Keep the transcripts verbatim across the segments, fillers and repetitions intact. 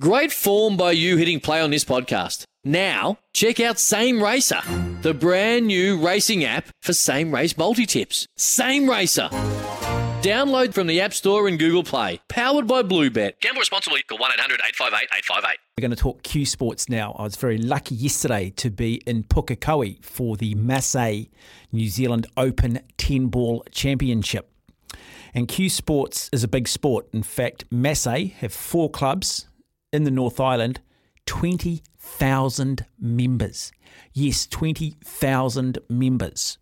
Great form by you hitting play on this podcast. Now, check out Same Racer, the brand new racing app for same race multi-tips. Same Racer. Download from the App Store and Google Play. Powered by Bluebet. Gamble responsibly. Call one eight hundred eight five eight eight five eight. We're going to talk Q Sports now. I was very lucky yesterday to be in Pukekohe for the Massey New Zealand Open Tenball Championship. And Q Sports is a big sport. In fact, Massey have four clubs in the North Island, twenty thousand members. Yes, twenty thousand members.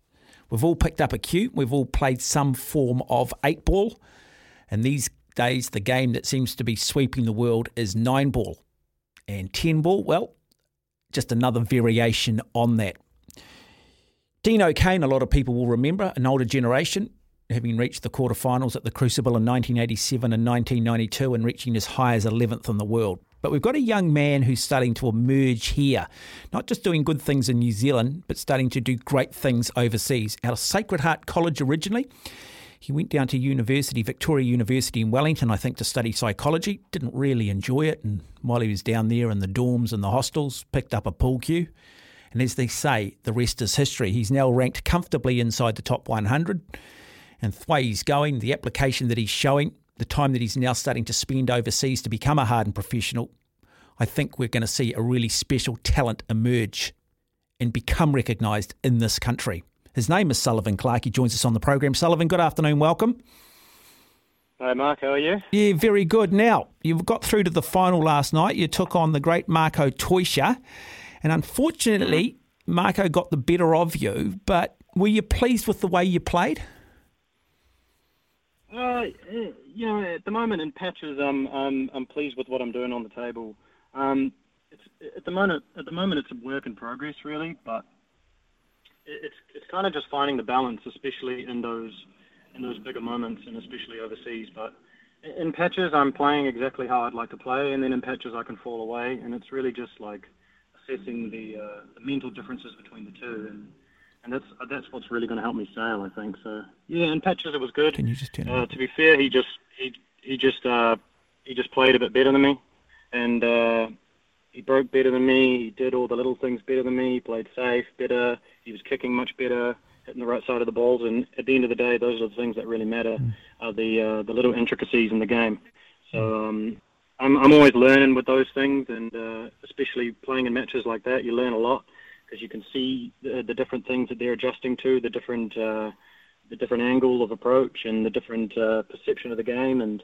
We've all picked up a cue. We've all played some form of eight ball. And these days, the game that seems to be sweeping the world is nine ball. And ten ball, well, just another variation on that. Dean O'Kane, a lot of people will remember, an older generation, having reached the quarterfinals at the Crucible in nineteen eighty-seven and nineteen ninety-two and reaching as high as eleventh in the world. But we've got a young man who's starting to emerge here, not just doing good things in New Zealand, but starting to do great things overseas. Out of Sacred Heart College originally, he went down to university, Victoria University in Wellington, I think, to study psychology. Didn't really enjoy it. And while he was down there in the dorms and the hostels, picked up a pool cue. And as they say, the rest is history. He's now ranked comfortably inside the top one hundred. And the way he's going, the application that he's showing, the time that he's now starting to spend overseas to become a hardened professional, I think we're going to see a really special talent emerge and become recognised in this country. His name is Sullivan Clark. He joins us on the program. Sullivan, good afternoon. Welcome. Hi, Mark. How are you? Yeah, very good. Now, you've got through to the final last night. You took on the great Marco Teutscher, and unfortunately, Marco got the better of you, but were you pleased with the way you played? Uh, you know, at the moment in patches, I'm I'm I'm pleased with what I'm doing on the table. Um, it's, at the moment, at the moment, it's a work in progress, really. But it's it's kind of just finding the balance, especially in those in those bigger moments, and especially overseas. But in patches, I'm playing exactly how I'd like to play, and then in patches, I can fall away, and it's really just like assessing the, uh, the mental differences between the two. And, And that's that's what's really going to help me sail, I think. So yeah, in patches it was good. Can you just turn uh, to be fair, he just he he just uh, he just played a bit better than me, and uh, he broke better than me. He did all the little things better than me. He played safe better. He was kicking much better, hitting the right side of the balls. And at the end of the day, those are the things that really matter, mm. are the uh, the little intricacies in the game. So um, I'm I'm always learning with those things, and uh, especially playing in matches like that, you learn a lot. Because you can see the, the different things that they're adjusting to, the different uh, the different angle of approach and the different uh, perception of the game. And,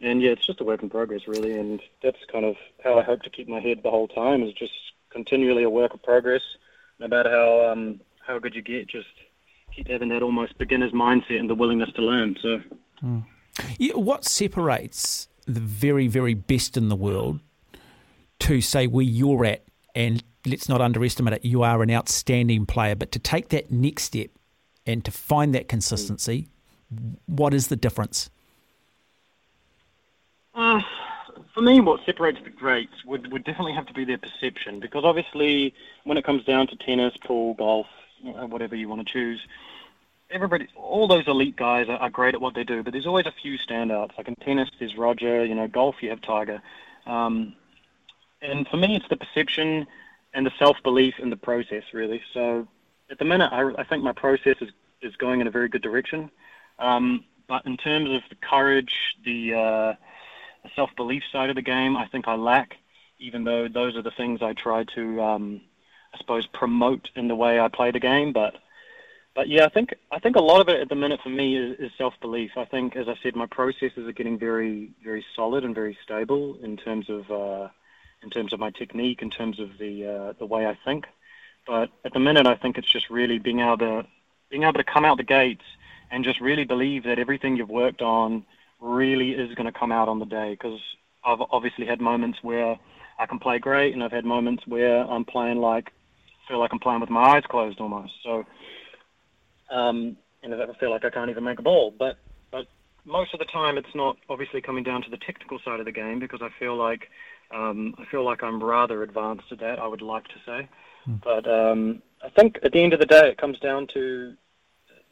and, yeah, it's just a work in progress, really. And that's kind of how I hope to keep my head the whole time, is just continually a work of progress. No matter how, um, how good you get, just keep having that almost beginner's mindset and the willingness to learn. So, mm. yeah, what separates the very, very best in the world to, say, where you're at? And let's not underestimate it, you are an outstanding player, but to take that next step and to find that consistency, what is the difference? Uh, for me, what separates the greats would, would definitely have to be their perception, because obviously when it comes down to tennis, pool, golf, whatever you want to choose, everybody, all those elite guys are, are great at what they do, but there's always a few standouts. Like in tennis, there's Roger, you know, golf, you have Tiger. Um, and for me, it's the perception and the self-belief in the process, really. So at the minute, I, I think my process is, is going in a very good direction. Um, but in terms of the courage, the, uh, the self-belief side of the game, I think I lack, even though those are the things I try to, um, I suppose, promote in the way I play the game. But, but yeah, I think I think a lot of it at the minute for me is, is self-belief. I think, as I said, my processes are getting very, very solid and very stable in terms of... Uh, in terms of my technique, in terms of the uh, the way I think. But at the minute, I think it's just really being able to being able to come out the gates and just really believe that everything you've worked on really is going to come out on the day. Because I've obviously had moments where I can play great, and I've had moments where I'm playing like, feel like I'm playing with my eyes closed almost. So, um, and I feel like I can't even make a ball. But, but most of the time, it's not obviously coming down to the technical side of the game, because I feel like um, I feel like I'm rather advanced at that. I would like to say, mm. but um, I think at the end of the day, it comes down to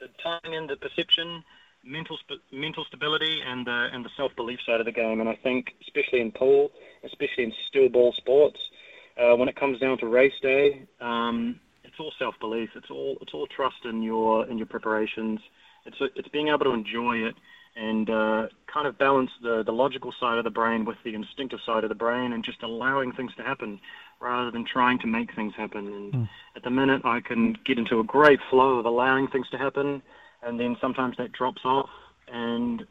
the tying in the perception, mental sp- mental stability, and the and the self-belief side of the game. And I think, especially in pool, especially in still ball sports, uh, when it comes down to race day, um, it's all self-belief. It's all it's all trust in your in your preparations. It's it's being able to enjoy it and uh, kind of balance the the logical side of the brain with the instinctive side of the brain, and just allowing things to happen rather than trying to make things happen. And mm. at the minute, I can get into a great flow of allowing things to happen. And then sometimes that drops off, and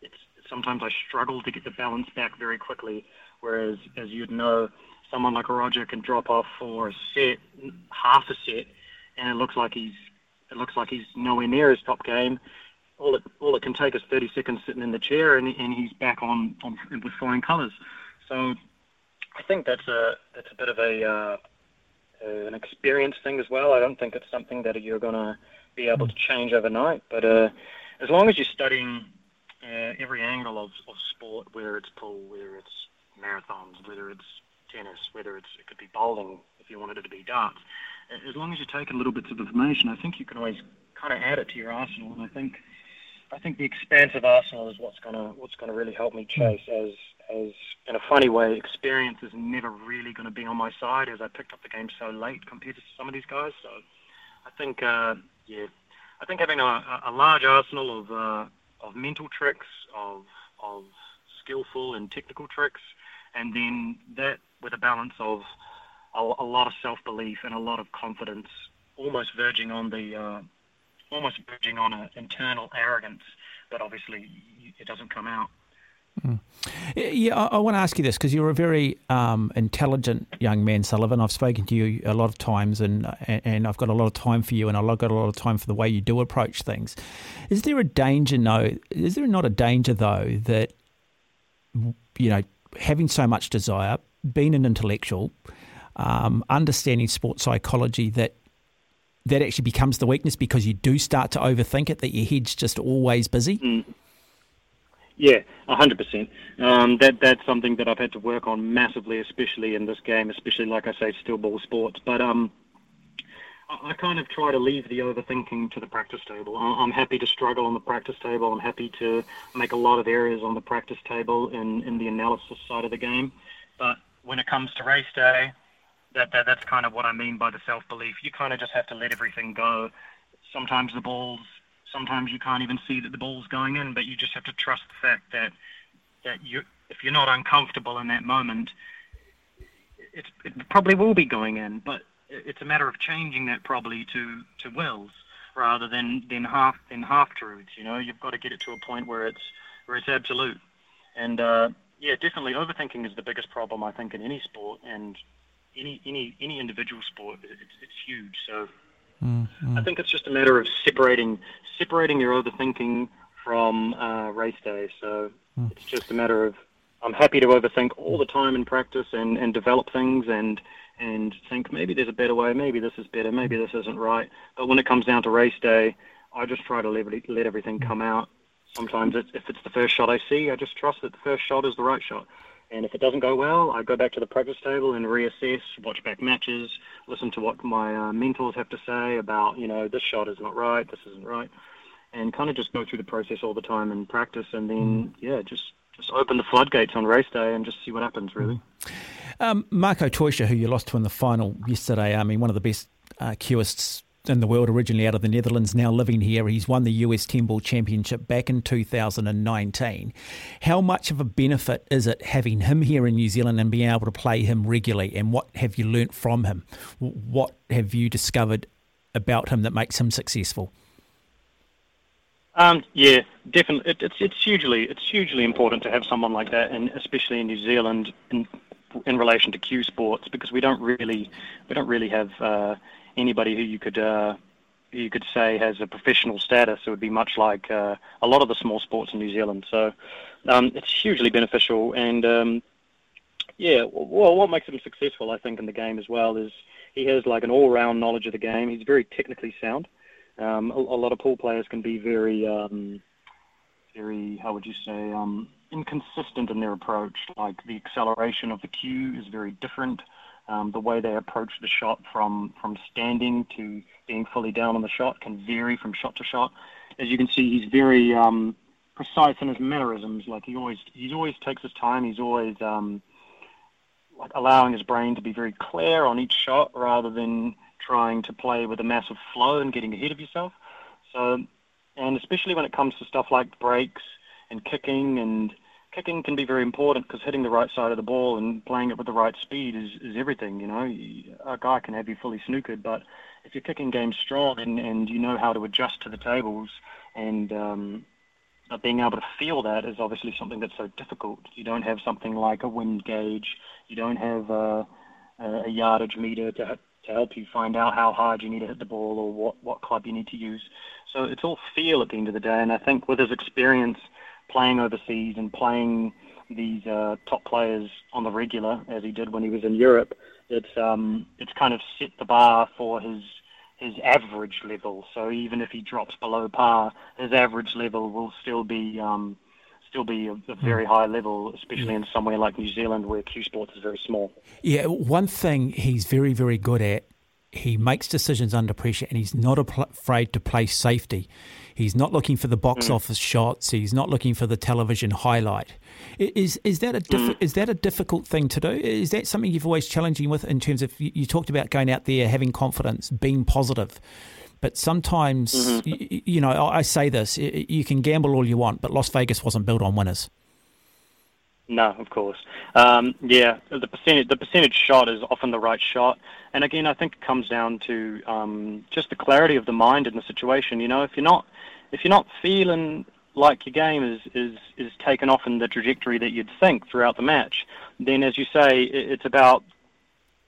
it's, sometimes I struggle to get the balance back very quickly. Whereas, as you'd know, someone like Roger can drop off for a set, half a set, and it looks like he's it looks like he's nowhere near his top game. All it all it can take is thirty seconds sitting in the chair, and and he's back on, on with flying colours. So, I think that's a that's a bit of a uh, uh, an experience thing as well. I don't think it's something that you're gonna be able to change overnight, but uh, as long as you're studying uh, every angle of, of sport, whether it's pool, whether it's marathons, whether it's tennis, whether it's it could be bowling if you wanted it to be darts, as long as you take a little bits of information, I think you can always kind of add it to your arsenal. And I think I think the expansive arsenal is what's gonna what's gonna really help me chase. As as in a funny way, experience is never really gonna be on my side, as I picked up the game so late compared to some of these guys. So I think. Uh, Yeah, I think having a, a large arsenal of uh, of mental tricks, of of skillful and technical tricks, and then that with a balance of a, a lot of self-belief and a lot of confidence, almost verging on the uh, almost verging on an internal arrogance, but obviously it doesn't come out. Mm. Yeah, I, I want to ask you this, because you're a very um, intelligent young man, Sullivan. I've spoken to you a lot of times, and, and and I've got a lot of time for you, and I've got a lot of time for the way you do approach things. Is there a danger? No, is there not a danger though that, you know, having so much desire, being an intellectual, um, understanding sports psychology, that that actually becomes the weakness, because you do start to overthink it, that your head's just always busy? Mm. Yeah, one hundred percent. Um, that that's something that I've had to work on massively, especially in this game, especially, like I say, still ball sports. But um, I, I kind of try to leave the overthinking to the practice table. I, I'm happy to struggle on the practice table. I'm happy to make a lot of errors on the practice table in, in the analysis side of the game. But when it comes to race day, that, that that's kind of what I mean by the self-belief. You kind of just have to let everything go. Sometimes the balls... Sometimes you can't even see that the ball's going in, but you just have to trust the fact that that you, if you're not uncomfortable in that moment, it's, it probably will be going in. But it's a matter of changing that probably to, to wills rather than, than half than half truths. You know, you've got to get it to a point where it's where it's absolute. And uh, yeah, definitely, overthinking is the biggest problem I think in any sport, and any any any individual sport. It's, it's huge. So. Mm-hmm. I think it's just a matter of separating separating your overthinking from uh, race day. So mm. it's just a matter of, I'm happy to overthink all the time in practice and, and develop things and and think maybe there's a better way, maybe this is better, maybe this isn't right. But when it comes down to race day, I just try to let, let everything come out. Sometimes it's, if it's the first shot I see, I just trust that the first shot is the right shot. And if it doesn't go well, I go back to the practice table and reassess, watch back matches, listen to what my uh, mentors have to say about, you know, this shot is not right, this isn't right, and kind of just go through the process all the time in practice, and then, yeah, just, just open the floodgates on race day and just see what happens, really. Um, Marco Teutscher, who you lost to in the final yesterday, I mean, one of the best uh, Qiwists in the world, originally out of the Netherlands, now living here. He's won the U S Tenball Championship back in two thousand nineteen. How much of a benefit is it having him here in New Zealand and being able to play him regularly? And what have you learnt from him? What have you discovered about him that makes him successful? Um, yeah, definitely. It, it's it's hugely it's hugely important to have someone like that, and especially in New Zealand, in in relation to Q sports, because we don't really we don't really have. Uh, Anybody who you could uh, you could say has a professional status. It would be much like uh, a lot of the small sports in New Zealand. So um, it's hugely beneficial. And um, yeah, well, what makes him successful, I think, in the game as well is he has like an all-round knowledge of the game. He's very technically sound. Um, a, a lot of pool players can be very, um, very, how would you say, um, inconsistent in their approach. Like the acceleration of the cue is very different. Um, the way they approach the shot from, from standing to being fully down on the shot can vary from shot to shot. As you can see, he's very um, precise in his mannerisms. Like he always, he always takes his time. He's always um, like allowing his brain to be very clear on each shot rather than trying to play with a massive flow and getting ahead of yourself. So, and especially when it comes to stuff like breaks and kicking and kicking can be very important because hitting the right side of the ball and playing it with the right speed is, is everything, you know. A guy can have you fully snookered, but if your kicking game's strong and, and you know how to adjust to the tables and um, being able to feel that is obviously something that's so difficult. You don't have something like a wind gauge. You don't have a, a yardage meter to, to help you find out how hard you need to hit the ball or what, what club you need to use. So it's all feel at the end of the day, and I think with his experience playing overseas and playing these uh, top players on the regular, as he did when he was in Europe, it's um, it's kind of set the bar for his his average level. So even if he drops below par, his average level will still be um, still be a, a very high level, especially in somewhere like New Zealand where Q Sports is very small. Yeah, one thing he's very, very good at, he makes decisions under pressure and he's not afraid to play safety. He's not looking for the box mm. office shots. He's not looking for the television highlight. Is is that a diff- mm. is that a difficult thing to do? Is that something you've always challenged him with in terms of, you, you talked about going out there, having confidence, being positive, but sometimes, mm-hmm. you, you know, I, I say this, you can gamble all you want, but Las Vegas wasn't built on winners. No, of course. Um, yeah, the percentage, the percentage shot is often the right shot. And again, I think it comes down to um, just the clarity of the mind in the situation. You know, if you're not, if you're not feeling like your game is, is, is taken off in the trajectory that you'd think throughout the match, then as you say, it's about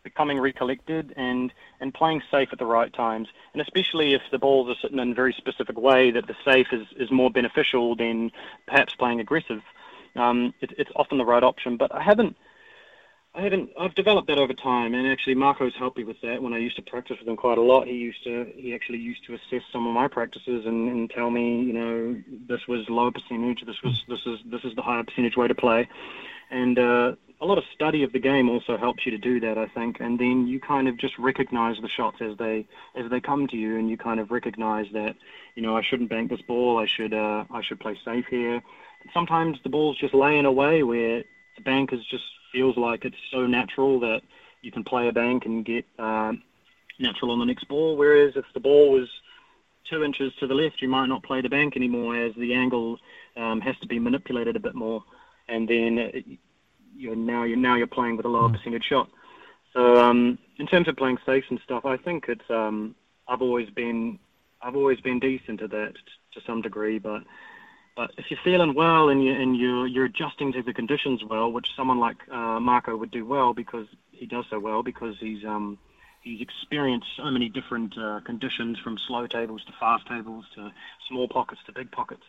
becoming recollected and, and playing safe at the right times. And especially if the balls are sitting in a very specific way, that the safe is, is more beneficial than perhaps playing aggressive. Um, it, it's often the right option, but I haven't, I haven't, I've developed that over time, and actually Marco's helped me with that. When I used to practice with him quite a lot, he used to, he actually used to assess some of my practices and, and tell me, you know, this was low percentage, this was, this is, this is the higher percentage way to play, and uh, a lot of study of the game also helps you to do that, I think, and then you kind of just recognise the shots as they, as they come to you, and you kind of recognise that, you know, I shouldn't bank this ball, I should, uh, I should play safe here. Sometimes the ball's just lay in a way where the bank is just feels like it's so natural that you can play a bank and get uh, natural on the next ball. Whereas if the ball was two inches to the left, you might not play the bank anymore as the angle um, has to be manipulated a bit more. And then it, you're now you're now you're playing with a lower percentage shot. So um, in terms of playing safes and stuff, I think it's um, I've always been I've always been decent at that to some degree, but. But if you're feeling well and, you, and you're, you're adjusting to the conditions well, which someone like uh, Marco would do well because he does so well because he's um, he's experienced so many different uh, conditions from slow tables to fast tables to small pockets to big pockets.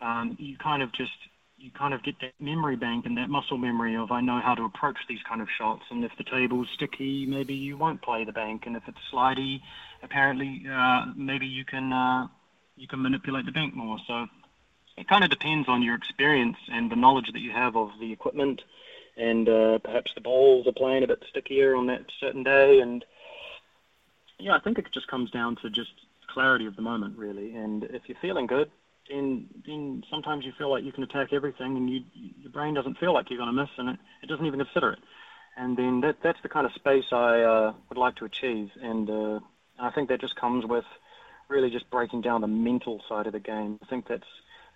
Um, you kind of just you kind of get that memory bank and that muscle memory of I know how to approach these kind of shots. And if the table's sticky, maybe you won't play the bank. And if it's slidey, apparently uh, maybe you can uh, you can manipulate the bank more. So. It kind of depends on your experience and the knowledge that you have of the equipment, and uh, perhaps the balls are playing a bit stickier on that certain day. And yeah, I think it just comes down to just clarity of the moment, really. And if you're feeling good, then then sometimes you feel like you can attack everything, and you, your brain doesn't feel like you're going to miss, and it, it doesn't even consider it. And then that that's the kind of space I uh, would like to achieve, and uh, I think that just comes with really just breaking down the mental side of the game. I think that's.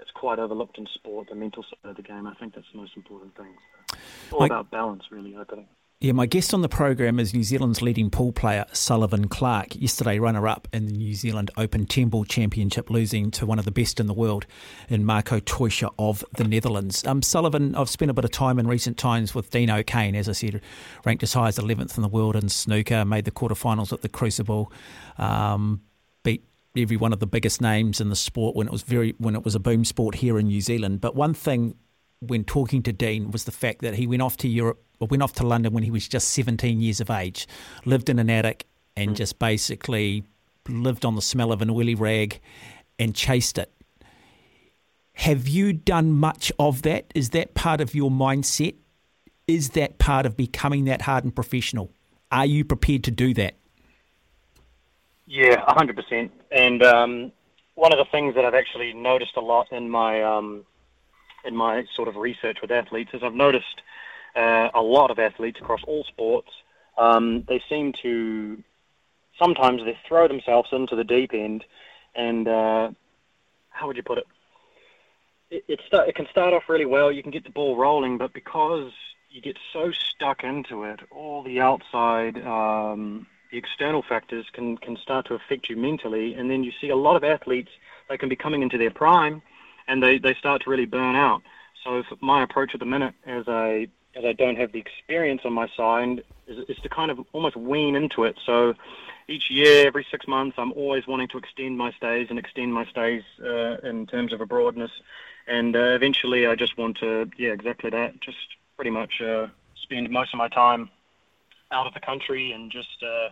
It's quite overlooked in sport, the mental side of the game. I think that's the most important thing. So it's all my, about balance, really, I think. Yeah, my guest on the program is New Zealand's leading pool player, Sullivan Clark, yesterday runner-up in the New Zealand Open Tenball Championship, losing to one of the best in the world in Marco Teutscher of the Netherlands. Um, Sullivan, I've spent a bit of time in recent times with Dean O'Kane, as I said, ranked as high as eleventh in the world in snooker, made the quarterfinals at the Crucible, um, beat every one of the biggest names in the sport when it was very when it was a boom sport here in New Zealand. But one thing when talking to Dean was the fact that he went off to Europe, or went off to London when he was just seventeen years of age, lived in an attic and mm. just basically lived on the smell of an oily rag and chased it. Have you done much of that? Is that part of your mindset? Is that part of becoming that hardened professional? Are you prepared to do that? Yeah, one hundred percent. And um, one of the things that I've actually noticed a lot in my um, in my sort of research with athletes is I've noticed uh, a lot of athletes across all sports, um, they seem to, sometimes they throw themselves into the deep end and, uh, how would you put it? It, it, start, it can start off really well, you can get the ball rolling, but because you get so stuck into it, all the outside, um, the external factors can, can start to affect you mentally, and then you see a lot of athletes that can be coming into their prime, and they, they start to really burn out. So my approach at the minute, as I as I don't have the experience on my side, is, is to kind of almost wean into it. So each year, every six months, I'm always wanting to extend my stays and extend my stays uh, in terms of abroadness, and uh, eventually I just want to, yeah, exactly that, just pretty much uh, spend most of my time out of the country and just uh,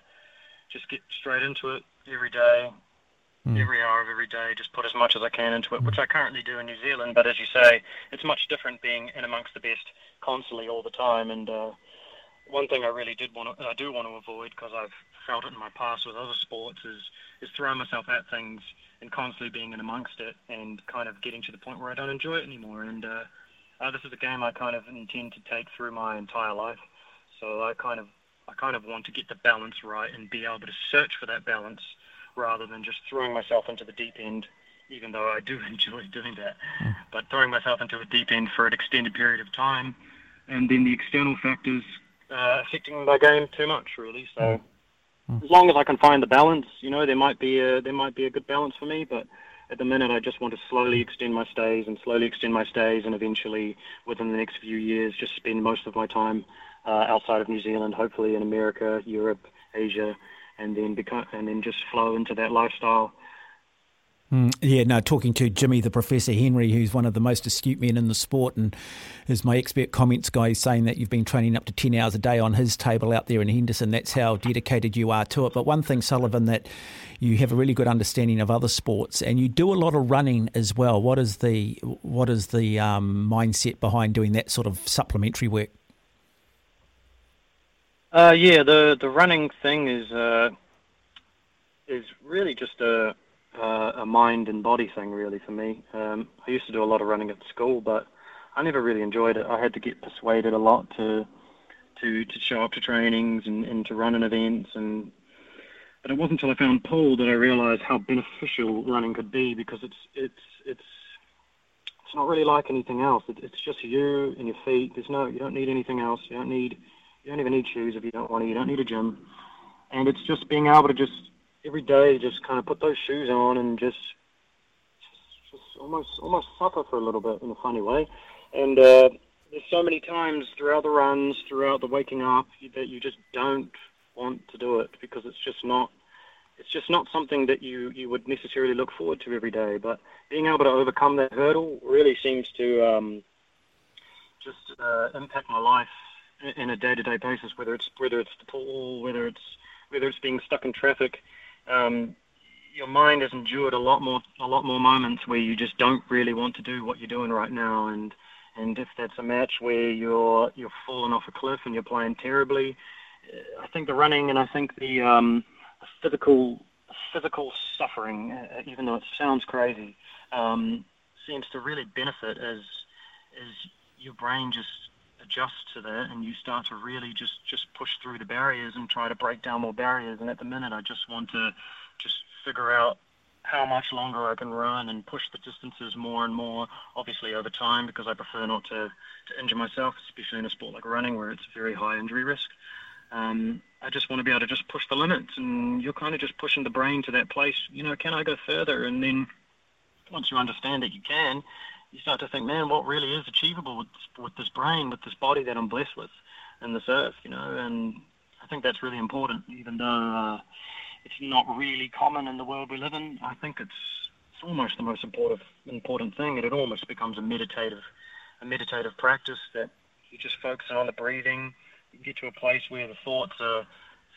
just get straight into it every day. Every hour of every day, just put as much as I can into it, which I currently do in New Zealand. But as you say, it's much different being in amongst the best constantly all the time. And uh, one thing I really did want to, I do want to avoid, because I've felt it in my past with other sports, is is throwing myself at things and constantly being in amongst it and kind of getting to the point where I don't enjoy it anymore. And uh, uh, this is a game I kind of intend to take through my entire life. So I kind of I kind of want to get the balance right and be able to search for that balance, rather than just throwing myself into the deep end, even though I do enjoy doing that. Mm. But throwing myself into a deep end for an extended period of time, and then the external factors uh, affecting my game too much, really. So mm. as long as I can find the balance, you know, there might be a, there might be a good balance for me, but at the minute I just want to slowly extend my stays and slowly extend my stays and eventually, within the next few years, just spend most of my time uh, outside of New Zealand, hopefully in America, Europe, Asia, and then become, and then just flow into that lifestyle. Mm, yeah, no, talking to Jimmy, the Professor Henry, who's one of the most astute men in the sport and is my expert comments guy, saying that you've been training up to ten hours a day on his table out there in Henderson. That's how dedicated you are to it. But one thing, Sullivan, that you have a really good understanding of other sports, and you do a lot of running as well. What is the, what is the um, mindset behind doing that sort of supplementary work? Uh, yeah, the, the running thing is uh, is really just a uh, a mind and body thing, really, for me. Um, I used to do a lot of running at school, but I never really enjoyed it. I had to get persuaded a lot to to, to show up to trainings and, and to run in events. And but it wasn't until I found Paul that I realised how beneficial running could be, because it's it's it's it's not really like anything else. It, it's just you and your feet. There's no you don't need anything else. You don't need You don't even need shoes if you don't want to. You don't need a gym. And it's just being able to just, every day, just kind of put those shoes on and just just, just almost almost suffer for a little bit in a funny way. And uh, there's so many times throughout the runs, throughout the waking up, that you just don't want to do it, because it's just not it's just not something that you, you would necessarily look forward to every day. But being able to overcome that hurdle really seems to um, just uh, impact my life in a day-to-day basis, whether it's whether it's the pool, whether it's whether it's being stuck in traffic. Um, your mind has endured a lot more a lot more moments where you just don't really want to do what you're doing right now, and and if that's a match where you're you're falling off a cliff and you're playing terribly, I think the running and I think the um, physical physical suffering, even though it sounds crazy, um, seems to really benefit as as your brain just adjust to that, and you start to really just, just push through the barriers and try to break down more barriers. And at the minute, I just want to just figure out how much longer I can run and push the distances more and more, obviously over time, because I prefer not to, to injure myself, especially in a sport like running where it's very high injury risk. Um, I just want to be able to just push the limits, and you're kind of just pushing the brain to that place, you know, can I go further? And then once you understand that you can, you start to think, man, what really is achievable with, with this brain, with this body that I'm blessed with, and this earth, you know. And I think that's really important, even though uh, it's not really common in the world we live in. I think it's it's almost the most important important thing, and it almost becomes a meditative a meditative practice that you just focus on the breathing. You get to a place where the thoughts are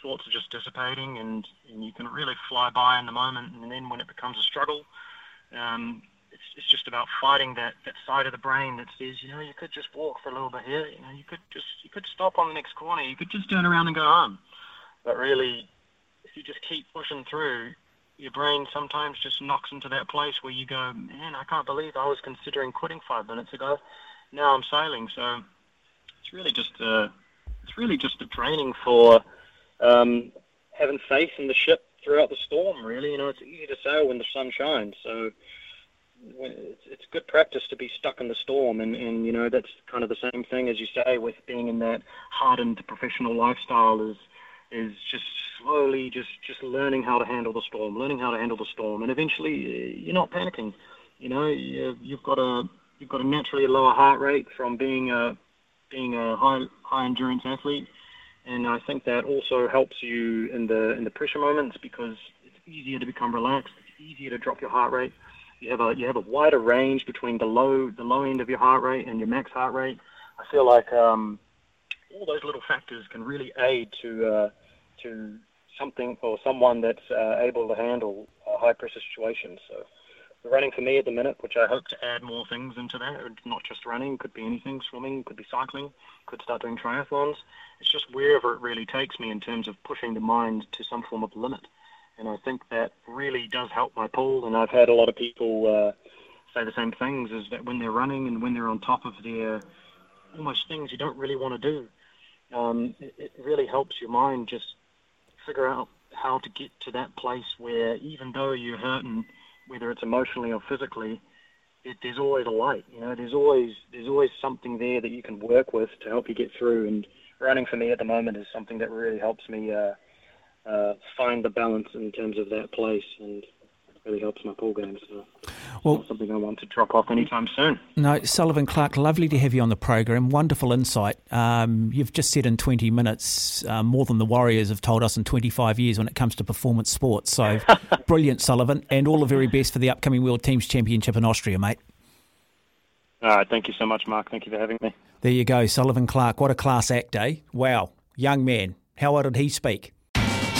thoughts are just dissipating, and, and you can really fly by in the moment. And then when it becomes a struggle, um, it's it's just about fighting that, that side of the brain that says, you know, you could just walk for a little bit here. You know, you could just you could stop on the next corner. You could just turn around and go home. But really, if you just keep pushing through, your brain sometimes just knocks into that place where you go, man, I can't believe I was considering quitting five minutes ago. Now I'm sailing. So it's really just a, it's really just a training for um, having faith in the ship throughout the storm, really. You know, it's easy to sail when the sun shines. So it's good practice to be stuck in the storm. And, and, you know, that's kind of the same thing, as you say, with being in that hardened professional lifestyle is, is just slowly just, just learning how to handle the storm, learning how to handle the storm. And eventually you're not panicking. You know, you've got a, you've got a naturally lower heart rate from being a, being a high, high endurance athlete. And I think that also helps you in the, in the pressure moments, because it's easier to become relaxed. It's easier to drop your heart rate. You have a, you have a wider range between the low, the low end of your heart rate and your max heart rate. I feel like, um, all those little factors can really aid to, uh, to something or someone that's uh, able to handle a high-pressure situation. So running for me at the minute, which I hope to add more things into that, not just running, could be anything, swimming, could be cycling, could start doing triathlons. It's just wherever it really takes me in terms of pushing the mind to some form of limit. And I think that really does help my pool. And I've had a lot of people uh, say the same things, is that when they're running and when they're on top of their almost things you don't really want to do, um, it, it really helps your mind just figure out how to get to that place where, even though you're hurting, whether it's emotionally or physically, it, there's always a light. You know, there's always there's always something there that you can work with to help you get through. And running for me at the moment is something that really helps me uh, uh, find the balance in terms of that place, and really helps my pool game. So well, not something I want to drop off anytime soon. No, Sullivan Clark, lovely to have you on the program. Wonderful insight. Um, you've just said in twenty minutes uh, more than the Warriors have told us in twenty-five years when it comes to performance sports. So brilliant, Sullivan, and all the very best for the upcoming World Teams Championship in Austria, mate. All right, thank you so much, Mark. Thank you for having me. There you go, Sullivan Clark. What a class act, eh? Wow, young man. How well did he speak?